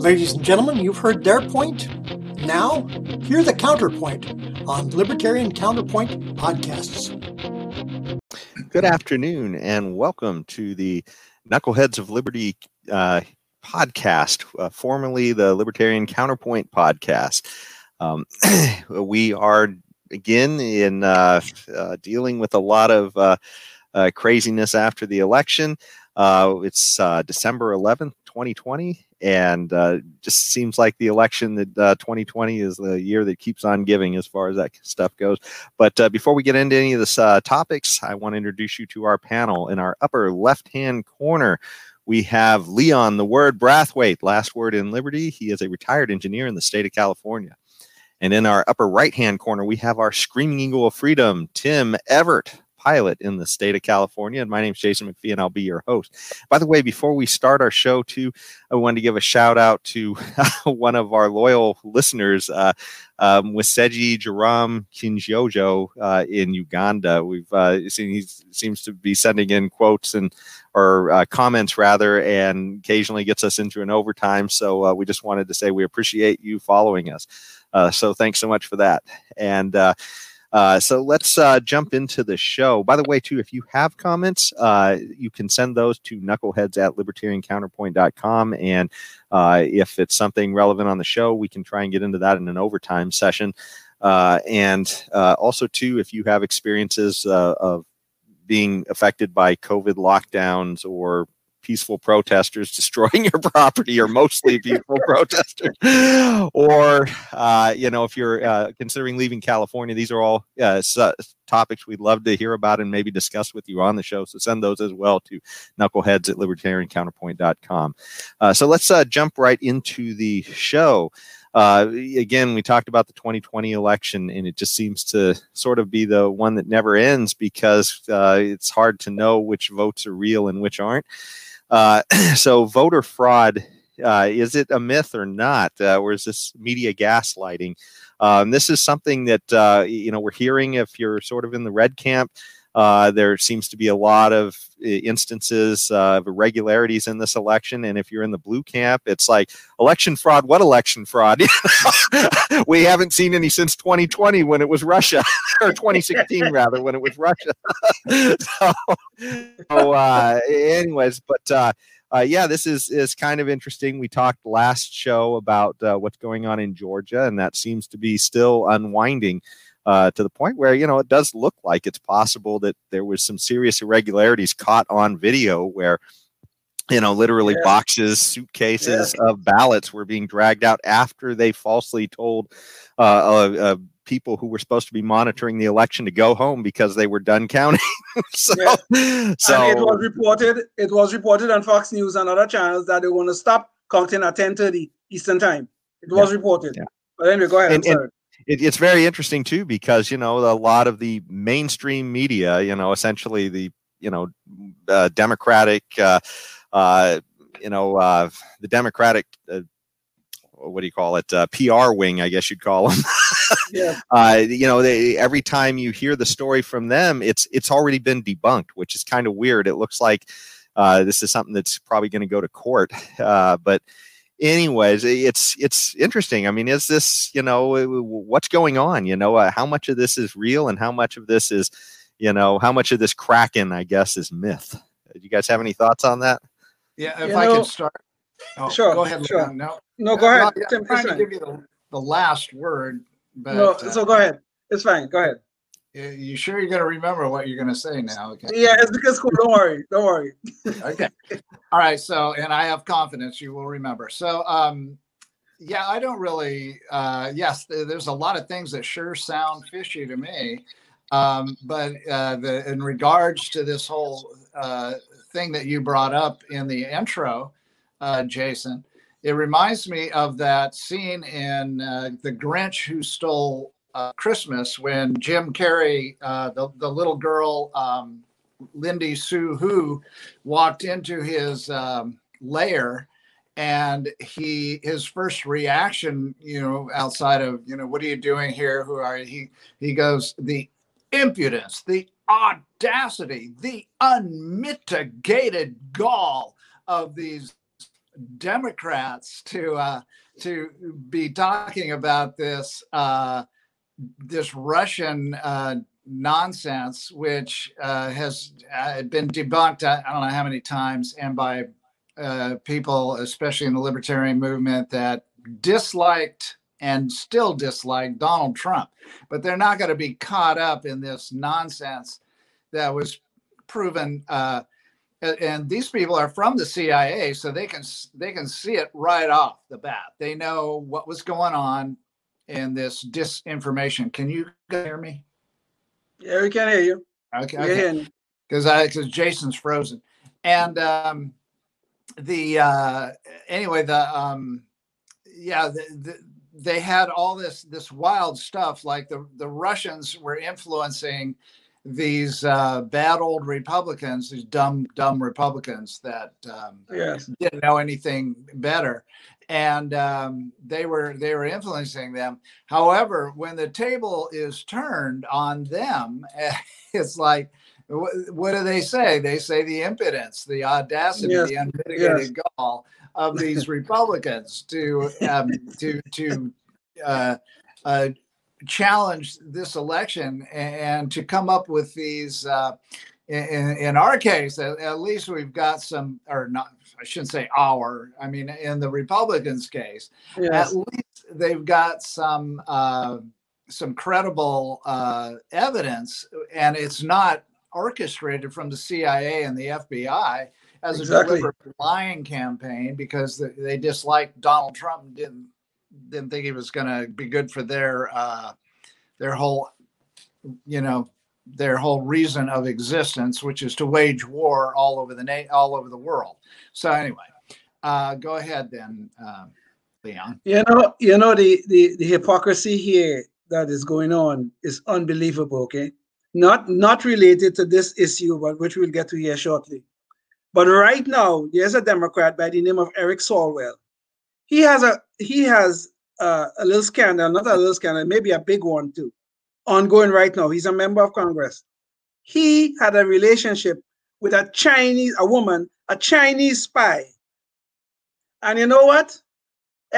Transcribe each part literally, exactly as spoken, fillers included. Ladies and gentlemen, you've heard their point. Now, hear the counterpoint on Libertarian Counterpoint Podcasts. Good afternoon and welcome to the Knuckleheads of Liberty uh, podcast, uh, formerly the Libertarian Counterpoint Podcast. Um, we are, again, in uh, uh, dealing with a lot of uh, uh, craziness after the election. Uh, it's uh, December eleventh, twenty twenty, and uh, just seems like the election that uh, twenty twenty is the year that keeps on giving as far as that stuff goes. But uh, before we get into any of this uh, topics, I want to introduce you to our panel. In our upper left-hand corner, we have Leon, the word Brathwaite, last word in liberty. He is a retired engineer in the state of California. And in our upper right-hand corner, we have our screaming eagle of freedom, Tim Evert, pilot in the state of California. And my name is Jason McPhee, and I'll be your host. By the way, before we start our show, too, I wanted to give a shout out to one of our loyal listeners, uh, um, Weseji Jaram Kinjojo uh, in Uganda. We've uh, seen he seems to be sending in quotes and or uh, comments rather, and occasionally gets us into an overtime. So uh, we just wanted to say we appreciate you following us. Uh, so thanks so much for that. And uh, Uh, so let's uh, jump into the show. By the way, too, if you have comments, uh, you can send those to knuckleheads at libertarian counterpoint dot com. And uh, if it's something relevant on the show, we can try and get into that in an overtime session. Uh, and uh, also, too, if you have experiences uh, of being affected by COVID lockdowns or peaceful protesters destroying your property, or mostly peaceful protesters, or uh, you know, if you're uh, considering leaving California, these are all uh, su- topics we'd love to hear about and maybe discuss with you on the show. So send those as well to knuckleheads at libertarian counterpoint dot com. Uh, so let's uh, jump right into the show. Uh, again, we talked about the twenty twenty election, and it just seems to sort of be the one that never ends because uh, it's hard to know which votes are real and which aren't. Uh, so voter fraud, uh, is it a myth or not? Uh, or is this media gaslighting? Um, this is something that, uh, you know, we're hearing if you're sort of in the red camp. Uh, there seems to be a lot of instances uh, of irregularities in this election. And if you're in the blue camp, it's like election fraud. What election fraud? We haven't seen any since twenty twenty when it was Russia, or twenty sixteen rather, when it was Russia. so, so uh, anyways, but uh, uh, yeah, this is, is kind of interesting. We talked last show about uh, what's going on in Georgia, and that seems to be still unwinding. Uh, to the point where, you know, it does look like it's possible that there was some serious irregularities caught on video where, you know, literally yeah. boxes, suitcases yeah. of ballots were being dragged out after they falsely told uh, uh, uh, people who were supposed to be monitoring the election to go home because they were done counting. so, yeah. so and it was reported. It was reported on Fox News and other channels that they were going to stop counting at ten thirty Eastern time. It was yeah. reported. Yeah. But anyway, go ahead. And, I'm sorry. And, It, it's very interesting, too, because, you know, a lot of the mainstream media, you know, essentially the, you know, uh, Democratic, uh, uh, you know, uh, the Democratic, uh, what do you call it, uh, P R wing, I guess you'd call them. yeah. uh, you know, they, every time you hear the story from them, it's it's already been debunked, which is kind of weird. It looks like uh, this is something that's probably going to go to court. Uh, but. Anyways, it's it's interesting. I mean, is this, you know, what's going on? You know, uh, how much of this is real and how much of this is, you know, how much of this Kraken, I guess, is myth? Do you guys have any thoughts on that? Yeah, if you I know, can start. Oh, sure. Go ahead. Sure. No, no, go ahead. I'm trying to give you the, the last word. But, no, so uh, go ahead. It's fine. Go ahead. You sure you're going to remember what you're going to say now? Okay. Yeah, it's because cool. Don't worry. Don't worry. Okay. All right. So, and I have confidence you will remember. So, um, yeah, I don't really, uh, yes, th- there's a lot of things that sure sound fishy to me. Um, but uh, the, in regards to this whole uh, thing that you brought up in the intro, uh, Jason, it reminds me of that scene in uh, The Grinch Who Stole Uh, Christmas, when Jim Carrey, uh, the, the little girl, um, Lindy Sue Who, walked into his um, lair, and he his first reaction, you know, outside of, you know, what are you doing here? Who are you? He, he goes, the impudence, the audacity, the unmitigated gall of these Democrats to uh, to be talking about this uh, this Russian uh, nonsense, which uh, has uh, been debunked I, I don't know how many times, and by uh, people, especially in the libertarian movement, that disliked and still dislike Donald Trump. But they're not going to be caught up in this nonsense that was proven. Uh, And these people are from the C I A, so they can they can see it right off the bat. They know what was going on in this disinformation. Can you hear me? Yeah, we can hear you. Okay, okay. Because I because Jason's frozen. And um, the uh, anyway, the um, yeah, the, the, they had all this this wild stuff. Like the the Russians were influencing these uh, bad old Republicans, these dumb, dumb Republicans that um, yes. didn't know anything better, and um, they were they were influencing them. However, when the table is turned on them, it's like, wh what do they say? They say the impotence, the audacity, yes. the unmitigated yes. gall of these Republicans to um, to to. Uh, uh, challenge this election and to come up with these uh in, in our case at, at least we've got some, or not, I shouldn't say our, I mean in the Republicans' case, yes. at least they've got some uh some credible uh evidence, and it's not orchestrated from the C I A and the F B I as exactly. a deliberate lying campaign because they disliked Donald Trump and didn't didn't think he was going to be good for their, uh, their whole, you know, their whole reason of existence, which is to wage war all over the na all over the world. So anyway, uh, go ahead then, um, Leon. You know, you know the, the the hypocrisy here that is going on is unbelievable. Okay, not not related to this issue, but which we'll get to here shortly. But right now, there's a Democrat by the name of Eric Swalwell. He has a he has uh, a little scandal, not a little scandal, maybe a big one too, ongoing right now. He's a member of Congress. He had a relationship with a Chinese, a woman, a Chinese spy. And you know what?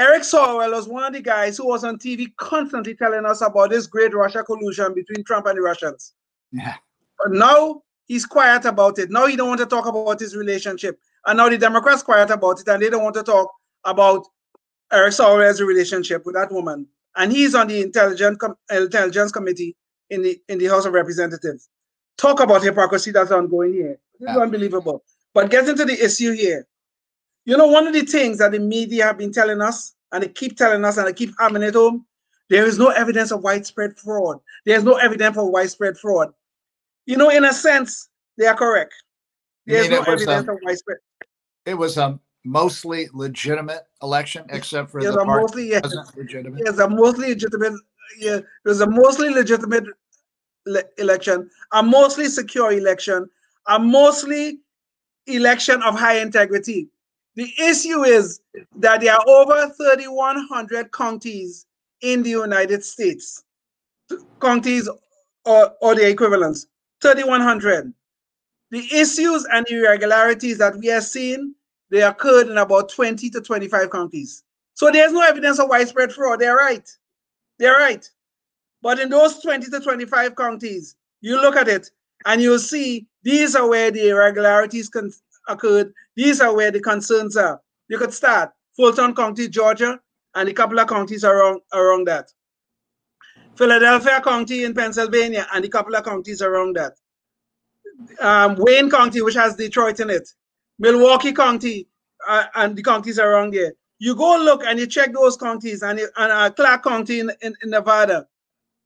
Eric Swalwell was one of the guys who was on T V constantly telling us about this great Russia collusion between Trump and the Russians. Yeah. But now he's quiet about it. Now he don't want to talk about his relationship. And now the Democrats quiet about it, and they don't want to talk about Eric Swalwell's relationship with that woman, and he's on the intelligence com intelligence committee in the in the House of Representatives. Talk about hypocrisy that's ongoing here. It's yeah. unbelievable. But getting to the issue here, you know, one of the things that the media have been telling us, and they keep telling us, and they keep hammering it home, there is no evidence of widespread fraud. There is no evidence for widespread fraud. You know, in a sense, they are correct. There is no evidence of widespread. It was um. mostly legitimate election, except for yeah, the part mostly, yeah. wasn't legitimate. Yes, yeah, a mostly legitimate. Yeah, it was a mostly legitimate le election, a mostly secure election, a mostly election of high integrity. The issue is that there are over thirty-one hundred counties in the United States, counties or or their equivalents, thirty-one hundred. The issues and irregularities that we are seeing, they occurred in about twenty to twenty-five counties. So there's no evidence of widespread fraud. They're right. They're right. But in those twenty to twenty-five counties, you look at it and you'll see these are where the irregularities occurred. These are where the concerns are. You could start Fulton County, Georgia, and a couple of counties around, around that. Philadelphia County in Pennsylvania, and a couple of counties around that. Um, Wayne County, which has Detroit in it. Milwaukee County uh, and the counties around there. You go look and you check those counties, and, and uh, Clark County in, in, in Nevada.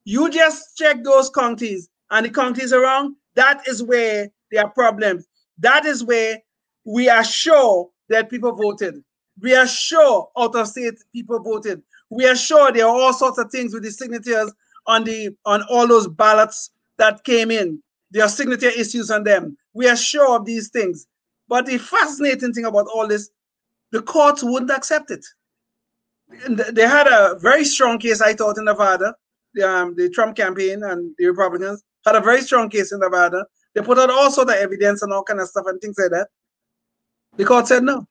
You just check those counties and the counties around. That is where there are problems. That is where we are sure that people voted. We are sure out-of-state people voted. We are sure there are all sorts of things with the signatures on the on all those ballots that came in. There are signature issues on them. We are sure of these things. But the fascinating thing about all this, the courts wouldn't accept it. They had a very strong case, I thought, in Nevada. The, um, the Trump campaign and the Republicans had a very strong case in Nevada. They put out all sort of evidence and all kind of stuff and things like that. The court said no.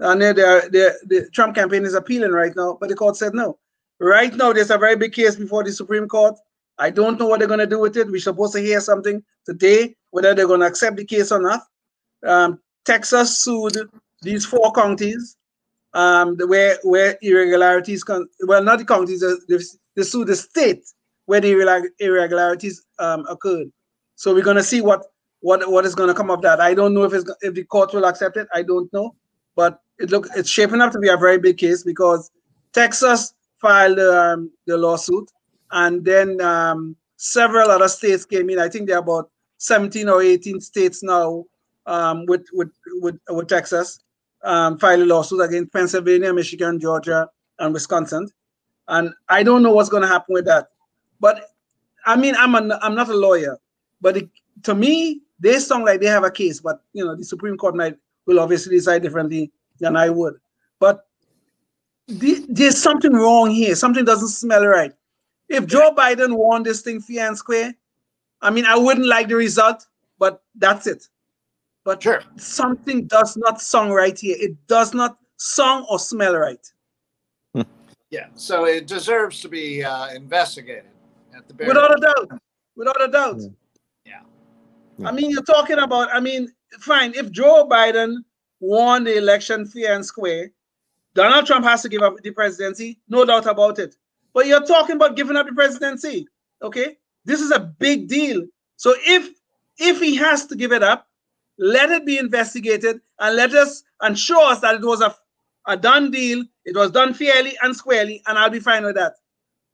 And they're, they're, they're, the Trump campaign is appealing right now, but the court said no. Right now, there's a very big case before the Supreme Court. I don't know what they're going to do with it. We're supposed to hear something today, whether they're going to accept the case or not. Um, Texas sued these four counties um, where where irregularities, con well, not the counties, they, they sued the state where the irregularities um, occurred. So we're going to see what, what, what is going to come of that. I don't know if, it's, if the court will accept it. I don't know. But it look, it's shaping up to be a very big case because Texas filed um, the lawsuit, and then um, several other states came in. I think there are about seventeen or eighteen states now um, with, with with with Texas um, filed a lawsuit against Pennsylvania, Michigan, Georgia, and Wisconsin. And I don't know what's going to happen with that. But I mean, I'm a, I'm not a lawyer, but it, to me, they sound like they have a case. But you know, the Supreme Court might will obviously decide differently than I would. But the, there's something wrong here. Something doesn't smell right. If Joe Biden won this thing fair and square, I mean, I wouldn't like the result, but that's it. But sure, something does not sound right here. It does not sound or smell right. Yeah, so it deserves to be uh, investigated. At the very Without a doubt. Without a doubt. Yeah. yeah. I mean, you're talking about, I mean, fine, if Joe Biden won the election fair and square, Donald Trump has to give up the presidency, no doubt about it. But you're talking about giving up the presidency, okay? This is a big deal. So if if he has to give it up, let it be investigated and let us and show us that it was a, a done deal. It was done fairly and squarely, and I'll be fine with that.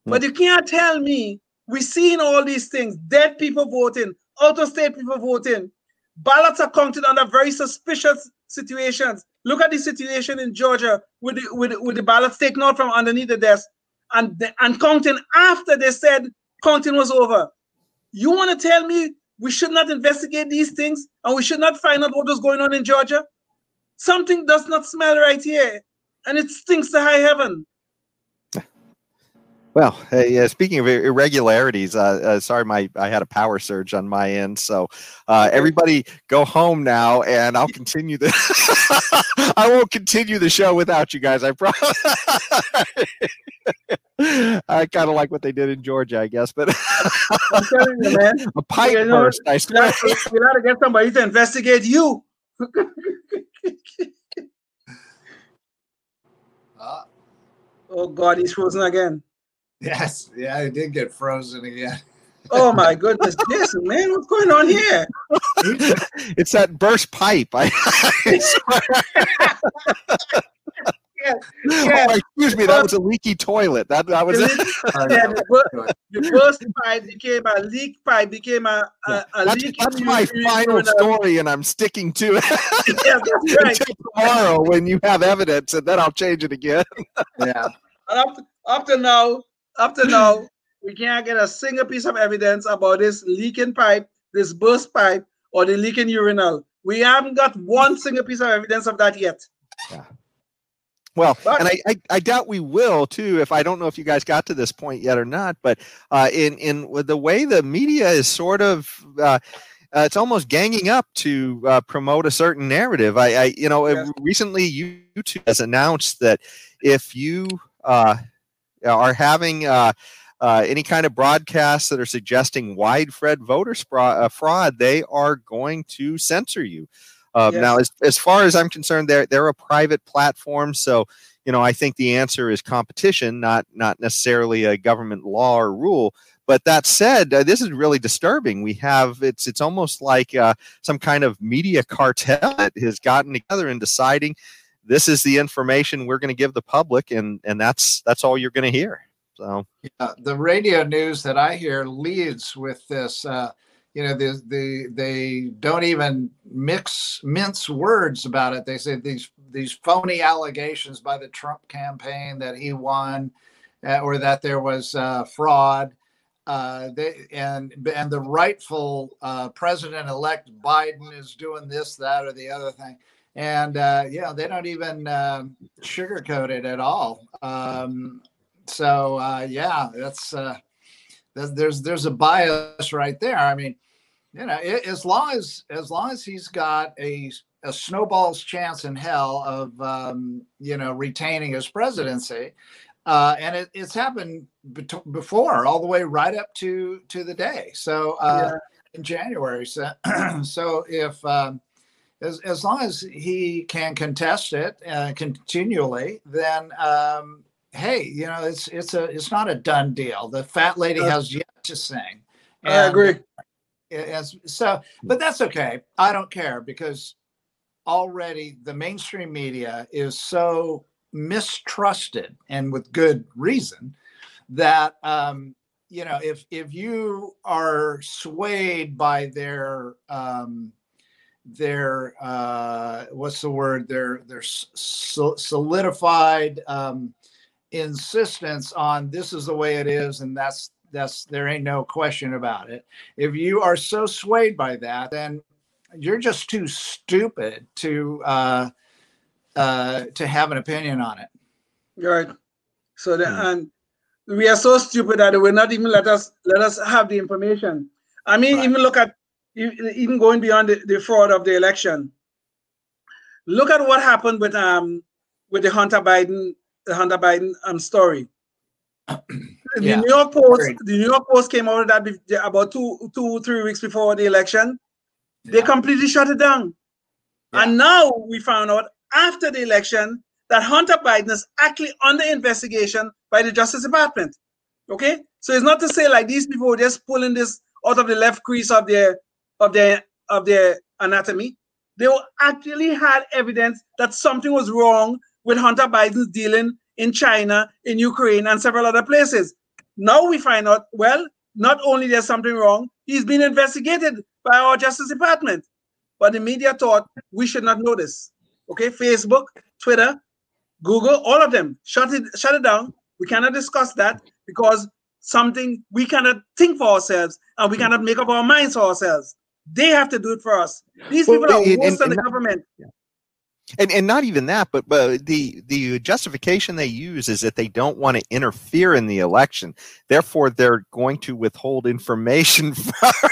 Mm. But you can't tell me we're seeing all these things, dead people voting, out-of-state people voting, ballots are counted under very suspicious situations. Look at the situation in Georgia with the, with, with the ballots taken out from underneath the desk and, and counting after they said counting was over. You want to tell me we should not investigate these things and we should not find out what was going on in Georgia? Something does not smell right here, and it stinks to high heaven. Well, hey, uh, speaking of irregularities, uh, uh, sorry, my I had a power surge on my end. So uh, everybody go home now, and I'll continue the I won't continue the show without you guys, I promise. I kind of like what they did in Georgia, I guess. But I'm telling you, man. A pipe you know, burst, I swear. You gotta get somebody to investigate you. uh, oh, God, he's frozen again. Yes, yeah, I did get frozen again. Oh my goodness, Jason, man, what's going on here? It's that burst pipe. I, I swear. Yeah, yeah. Oh, excuse me, that was a leaky toilet. That that was. Yeah, the, the burst pipe became a leak pipe, became a, a, a that's, leak. That's my final story, and I'm sticking to it. Yeah, that's right. Until tomorrow, when you have evidence, and then I'll change it again. Yeah, and up to, up to now. Up to now, we can't get a single piece of evidence about this leaking pipe, this burst pipe, or the leaking urinal. We haven't got one single piece of evidence of that yet. Yeah. Well, but, and I, I, I doubt we will, too, if I don't know if you guys got to this point yet or not, but uh, in, in the way the media is sort of uh, – Uh, it's almost ganging up to uh, promote a certain narrative. I, I you know, yeah. Recently YouTube has announced that if you uh, are having uh, uh, any kind of broadcasts that are suggesting widespread voter uh, fraud, they are going to censor you. Uh, yeah. Now, as, as far as I'm concerned, they're, they're a private platform. So, you know, I think the answer is competition, not not necessarily a government law or rule. But that said, uh, this is really disturbing. We have it's it's almost like uh, some kind of media cartel that has gotten together and deciding this is the information we're going to give the public, and and that's that's all you're going to hear. So yeah, the radio news that I hear leads with this. Uh, you know, the the they don't even mix mince words about it. They say these these phony allegations by the Trump campaign that he won, uh, or that there was uh, fraud. Uh, they and and the rightful uh, president-elect Biden is doing this, that, or the other thing, and uh, yeah, they don't even uh, sugarcoat it at all. Um, so uh, yeah, that's, uh, that's there's there's a bias right there. I mean, you know, it, as long as as long as he's got a a snowball's chance in hell of, um, you know, retaining his presidency. Uh, and it, it's happened be- before, all the way right up to to the day. So uh, yeah. in January. So, so if um, as as long as he can contest it uh, continually, then um, hey, you know, it's it's a it's not a done deal. The fat lady uh, has yet to sing. I and, agree. As, so, but that's okay. I don't care, because already the mainstream media is so mistrusted, and with good reason, that um, you know, if if you are swayed by their um, their uh, what's the word their their so solidified um, insistence on this is the way it is, and that's that's there ain't no question about it. If you are so swayed by that, then you're just too stupid to uh, uh, to have an opinion on it. Right. So the, mm. and we are so stupid that they will not even let us let us have the information. I mean, right. even look at even going beyond the, the fraud of the election. Look at what happened with um with the Hunter Biden the Hunter Biden um story. The yeah. New York Post, Agreed. the New York Post came out of that about two, two, three weeks before the election. They yeah. completely shut it down. Yeah. And now we found out after the election that Hunter Biden is actually under investigation by the Justice Department. Okay? So it's not to say like these people were just pulling this out of the left crease of their of their of their anatomy. They were actually had evidence that something was wrong with Hunter Biden's dealing in China, in Ukraine, and several other places. Now we find out, well, not only there's something wrong, he's been investigated by our Justice Department. But the media thought we should not know this. Okay, Facebook, Twitter, Google, all of them, shut it, shut it down. We cannot discuss that because something we cannot think for ourselves, and we cannot make up our minds for ourselves. They have to do it for us. These people well, are and, worse and, than and the not, government. Yeah. And and not even that, but, but the, the justification they use is that they don't want to interfere in the election. Therefore, they're going to withhold information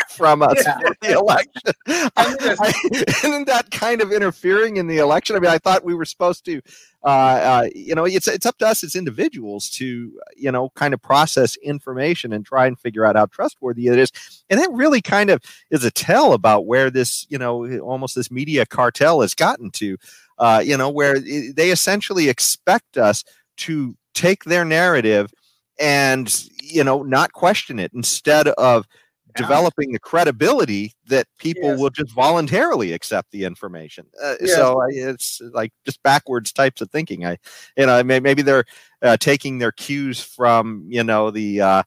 from us yeah. for the election. I mean, I, isn't that kind of interfering in the election? I mean, I thought we were supposed to, uh, uh, you know, it's it's up to us as individuals to, you know, kind of process information and try and figure out how trustworthy it is. And that really kind of is a tell about where this, you know, almost this media cartel has gotten to. Uh, you know, where they essentially expect us to take their narrative and, you know, not question it, instead of yeah. developing the credibility that people yes. will just voluntarily accept the information. Uh, yes. So I, it's like just backwards types of thinking. I, you know, maybe they're uh, taking their cues from, you know, the, uh,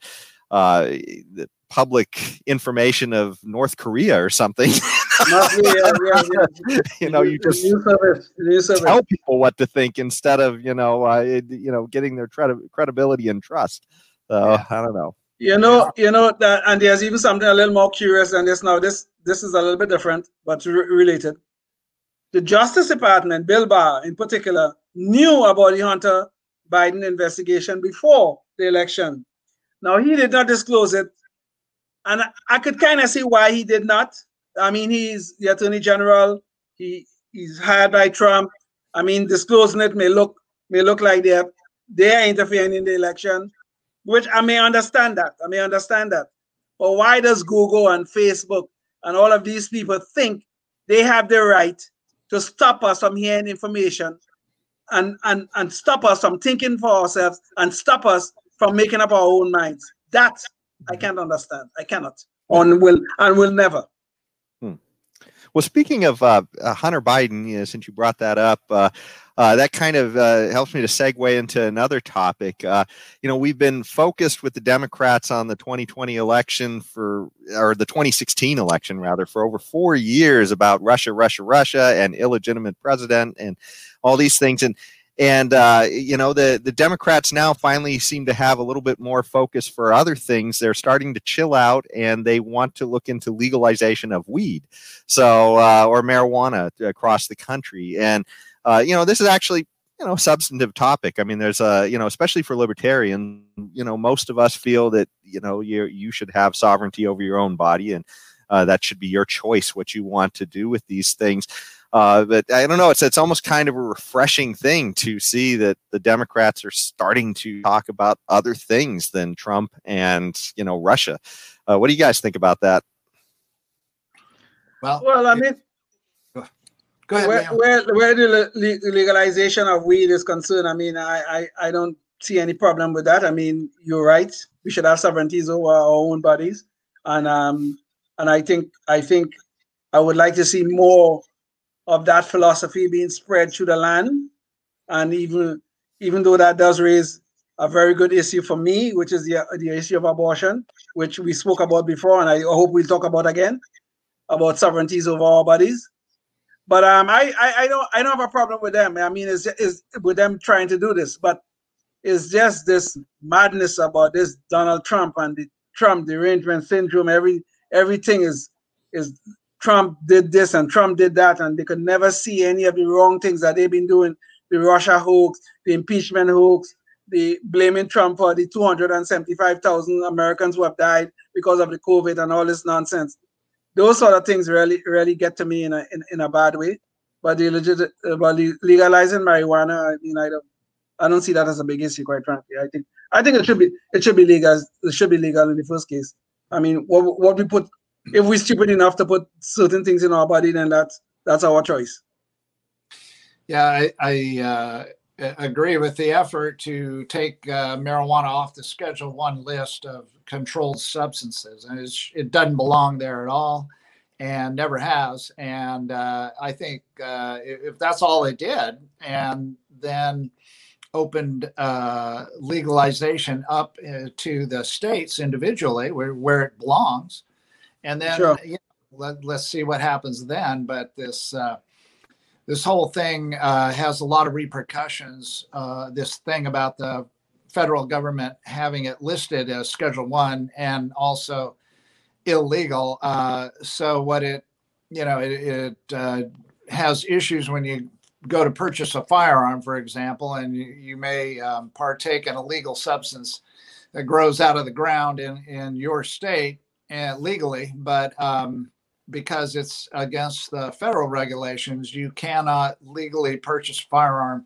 uh, the public information of North Korea or something. Not really, yeah, yeah. You know, you just tell people what to think instead of, you know, uh, you know, getting their credi- credibility and trust. So yeah. I don't know. You know, you know that, and there's even something a little more curious than this. Now, this this is a little bit different, but re- related. The Justice Department, Bill Barr in particular, knew about the Hunter Biden investigation before the election. Now, he did not disclose it, and I, I could kind of see why he did not. I mean, he's the Attorney General. He he's hired by Trump. I mean, disclosing it may look may look like they're they're interfering in the election, which I may understand that. I may understand that. But why does Google and Facebook and all of these people think they have the right to stop us from hearing information and and, and stop us from thinking for ourselves and stop us from making up our own minds? That I can't understand. I cannot. And will and will never. Well, speaking of uh, Hunter Biden, you know, since you brought that up, uh, uh, that kind of uh, helps me to segue into another topic. Uh, you know, we've been focused with the Democrats on the twenty twenty election for, or the twenty sixteen election rather, for over four years about Russia, Russia, Russia, and illegitimate president, and all these things. And and uh, you know, the the Democrats now finally seem to have a little bit more focus for other things. They're starting to chill out, and they want to look into legalization of weed, so uh, or marijuana across the country. And uh, you know, this is actually, you know, substantive topic. I mean, there's a, you know, especially for libertarians, you know, most of us feel that, you know, you you should have sovereignty over your own body, and uh, that should be your choice what you want to do with these things. Uh, but I don't know. It's it's almost kind of a refreshing thing to see that the Democrats are starting to talk about other things than Trump and, you know, Russia. Uh, what do you guys think about that? Well, well, I mean, go, go ahead. Where, where, where the le legalization of weed is concerned, I mean, I, I, I don't see any problem with that. I mean, you're right. We should have sovereignties over our own bodies, and um, and I think I think I would like to see more of that philosophy being spread through the land. And even even though that does raise a very good issue for me, which is the, the issue of abortion, which we spoke about before, and I hope we'll talk about again, about sovereignties over our bodies. But um, I, I, I don't I don't have a problem with them. I mean, it's, it's with them trying to do this, but it's just this madness about this Donald Trump and the Trump derangement syndrome. Every everything is is. Trump did this and Trump did that, and they could never see any of the wrong things that they've been doing. The Russia hoax, the impeachment hoax, the blaming Trump for the two hundred seventy-five thousand Americans who have died because of the COVID and all this nonsense. Those sort of things really, really get to me in a, in, in a bad way. But the legit, about legalizing marijuana, I mean, I don't, I don't see that as a big issue, quite frankly. I think, I think it should be, it should be legal. It should be legal in the first case. I mean, what, what we put. If we're stupid enough to put certain things in our body, then that's that's our choice. Yeah, I, I uh, agree with the effort to take uh, marijuana off the Schedule One list of controlled substances, and it's, it doesn't belong there at all, and never has. And uh, I think uh, if that's all they did, and then opened uh, legalization up uh, to the states individually, where where it belongs. And then sure. you know, let, let's see what happens then. But this uh, this whole thing uh, has a lot of repercussions. Uh, this thing about the federal government having it listed as Schedule One and also illegal. Uh, so what it you know it, it uh, has issues when you go to purchase a firearm, for example, and you, you may um, partake in a legal substance that grows out of the ground in in your state. And legally, but um, because it's against the federal regulations, you cannot legally purchase a firearm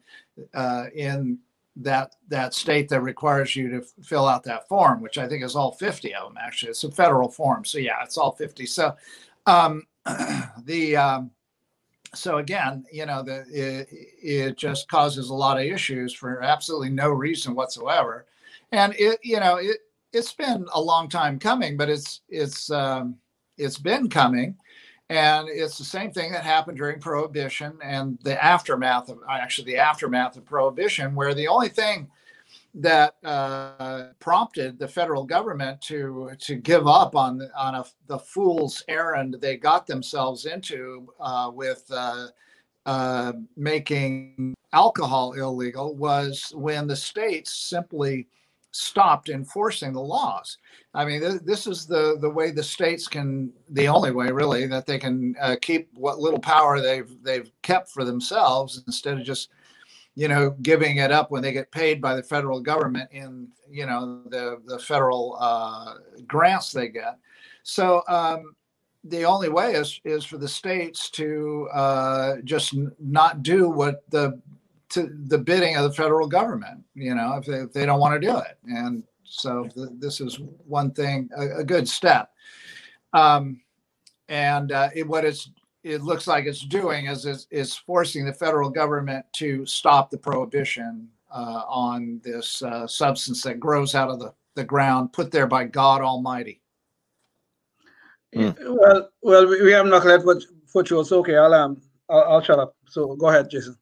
uh, in that that state that requires you to fill out that form, which I think is all fifty of them. Actually, it's a federal form, so yeah, it's all fifty. So um, the um, so again, you know, the it, it just causes a lot of issues for absolutely no reason whatsoever, and it you know it. It's been a long time coming, but it's it's um, it's been coming, and it's the same thing that happened during Prohibition and the aftermath of actually the aftermath of Prohibition, where the only thing that uh, prompted the federal government to to give up on on a, the fool's errand they got themselves into uh, with uh, uh, making alcohol illegal was when the states simply stopped enforcing the laws. I mean, th this is the the way the states can, the only way really that they can uh, keep what little power they've they've kept for themselves, instead of just, you know, giving it up when they get paid by the federal government in, you know, the the federal uh, grants they get. So um, the only way is is for the states to uh, just not do what the to the bidding of the federal government, you know, if they, if they don't want to do it. And so th this is one thing, a, a good step. Um, and uh, it, what it's, it looks like it's doing is it's, it's forcing the federal government to stop the prohibition uh, on this uh, substance that grows out of the, the ground put there by God Almighty. Mm. Well, well, we have not let what, what you also, okay, I'll, um, I'll, I'll shut up. So go ahead, Jason.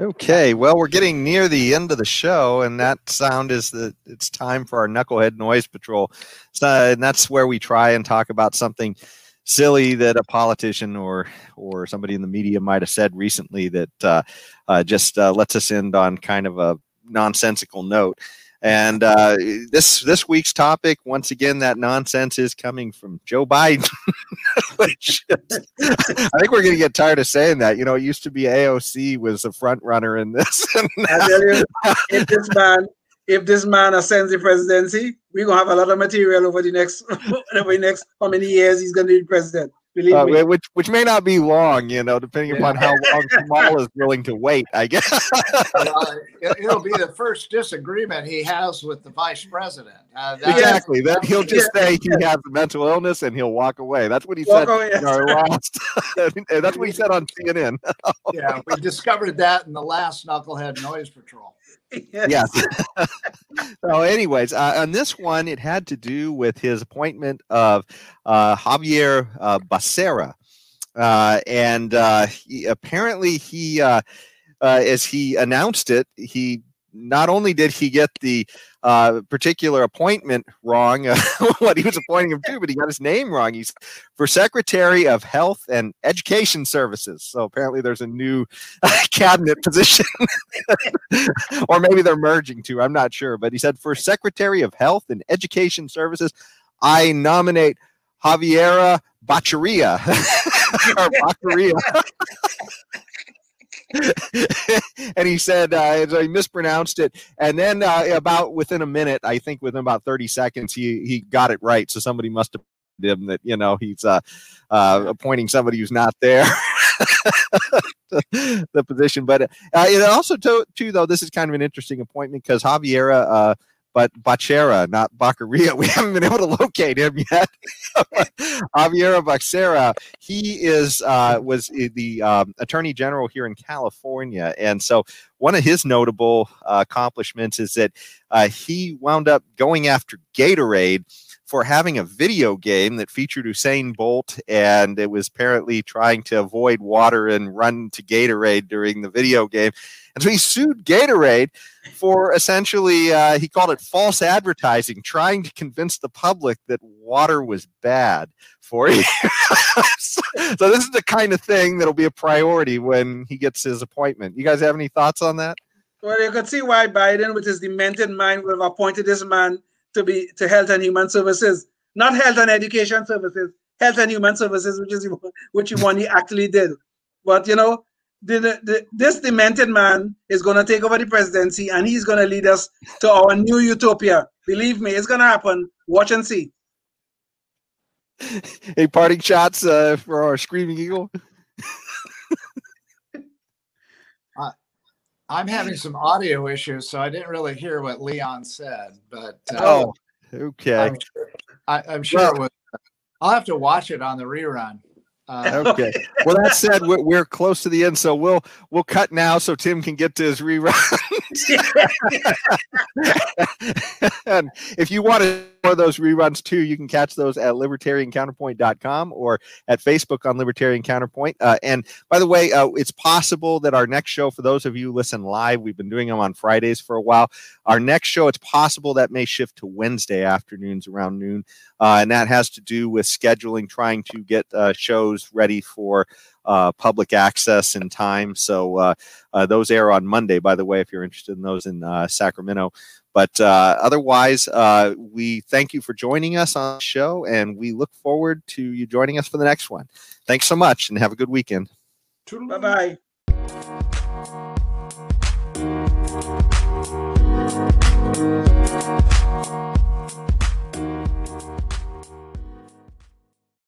Okay, well, we're getting near the end of the show, and that sound is that it's time for our Knucklehead Noise Patrol. So, and that's where we try and talk about something silly that a politician or or somebody in the media might have said recently that uh, uh, just uh, lets us end on kind of a nonsensical note. And uh, this this week's topic, once again, that nonsense is coming from Joe Biden. Which, I think we're going to get tired of saying that. You know, it used to be A O C was the front runner in this. I tell you, if this man, if this man ascends the presidency, we're going to have a lot of material over the next, over the next how many years he's going to be president. Believe uh, me. Which which may not be long, you know, depending yeah. upon how long Kamal is willing to wait, I guess. uh, it'll be the first disagreement he has with the vice president. Uh, that exactly. Is, that he'll just yeah. say he has a mental illness and he'll walk away. That's what he walk said. Away, yes. our That's what he said on C N N. Yeah, we discovered that in the last Knucklehead Noise Patrol. Yes. yes. So anyways, uh, on this one, it had to do with his appointment of uh, Javier uh, Becerra. Uh, and uh, he, apparently he, uh, uh, as he announced it, he not only did he get the uh, particular appointment wrong, uh, what he was appointing him to, but he got his name wrong. He's for Secretary of Health and Education Services. So apparently there's a new uh, cabinet position, or maybe they're merging two. I'm not sure. But he said, for Secretary of Health and Education Services, I nominate Javier Becerra. or Becerra. And he said, uh, so he mispronounced it. And then uh, about within a minute, I think within about thirty seconds, he, he got it right. So somebody must have told him that, you know, he's uh, uh, appointing somebody who's not there. the position. But uh, it also, to, too, though, this is kind of an interesting appointment because Javier uh, but Becerra, not Baccaria. We haven't been able to locate him yet. Javier Becerra, he is uh, was the um, Attorney General here in California. And so one of his notable uh, accomplishments is that uh, he wound up going after Gatorade for having a video game that featured Usain Bolt, and it was apparently trying to avoid water and run to Gatorade during the video game. And so he sued Gatorade for essentially, uh, he called it false advertising, trying to convince the public that water was bad for you. so, so this is the kind of thing that'll be a priority when he gets his appointment. You guys have any thoughts on that? Well, you could see why Biden, with his demented mind, would have appointed this man to be to Health and Human Services, not Health and Education Services, Health and Human Services, which is which one he actually did. But, you know, The, the, this demented man is going to take over the presidency, and he's going to lead us to our new utopia. Believe me, it's going to happen. Watch and see. Hey, parting shots uh, for our Screaming Eagle. uh, I'm having some audio issues, so I didn't really hear what Leon said. But uh, oh, okay. I'm sure, I, I'm sure well, it was. I'll have to watch it on the rerun. Uh, okay. Well, that said, we're, we're close to the end, so we'll we'll cut now so Tim can get to his reruns. And if you want to more of those reruns too, you can catch those at libertarian counterpoint dot com or at Facebook on Libertarian Counterpoint. Uh, and by the way, uh, it's possible that our next show, for those of you who listen live, we've been doing them on Fridays for a while. Our next show, it's possible that may shift to Wednesday afternoons around noon. Uh, and that has to do with scheduling, trying to get uh, shows ready for uh, public access in time. So uh, uh, those air on Monday, by the way, if you're interested in those in uh, Sacramento. But uh, otherwise, uh, we thank you for joining us on the show, and we look forward to you joining us for the next one. Thanks so much, and have a good weekend. Bye-bye.